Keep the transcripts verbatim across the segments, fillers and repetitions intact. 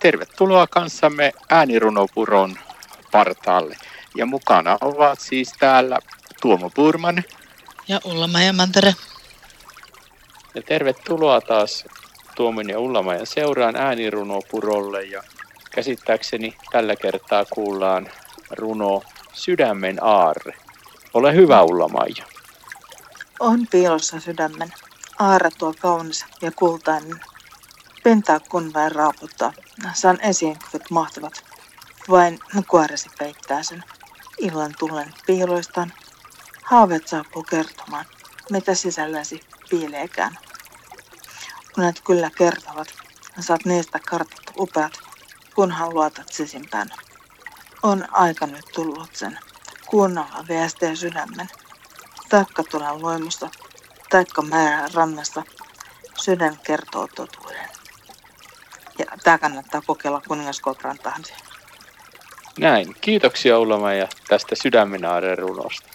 Tervetuloa kanssamme äänirunopuron partaalle. Ja mukana ovat siis täällä Tuomo Purman. Ja Ulla-Maija Mantere. Ja tervetuloa taas Tuomon ja Ulla-Maijan seuraan äänirunopurolle. Ja käsittääkseni tällä kertaa kuullaan runo Sydämen aarre. Ole hyvä, Ulla-Maija. On piilossa sydämen aarre tuo kaunis ja kultainen. Pintaa kun vain raaputtaa. Saan esiin kuvat mahtavat. Vain kuoresi peittää sen. Illan tullen piiloistaan. Haaveet saapuu kertomaan, mitä sisälläsi piileekään. Unet kyllä kertovat. Saat niistä kartattu upeat, kunhan luotat sisimpään. On aika nyt tullut sen. Kuunnella viestejä sydämen. Taikka tulen loimusta. Taikka määrän rannasta. Sydän kertoo totuuden. Ja tämä kannattaa kokeilla kuningaskobran tahdin. Näin. Kiitoksia Ulla-Maija tästä Sydämen aarren runosta.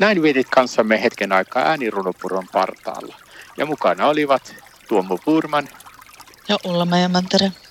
Näin vietit kanssamme hetken aikaa äänirunopuron partaalla. Ja mukana olivat Tuomo Purman ja Ulla-Maija Mantere.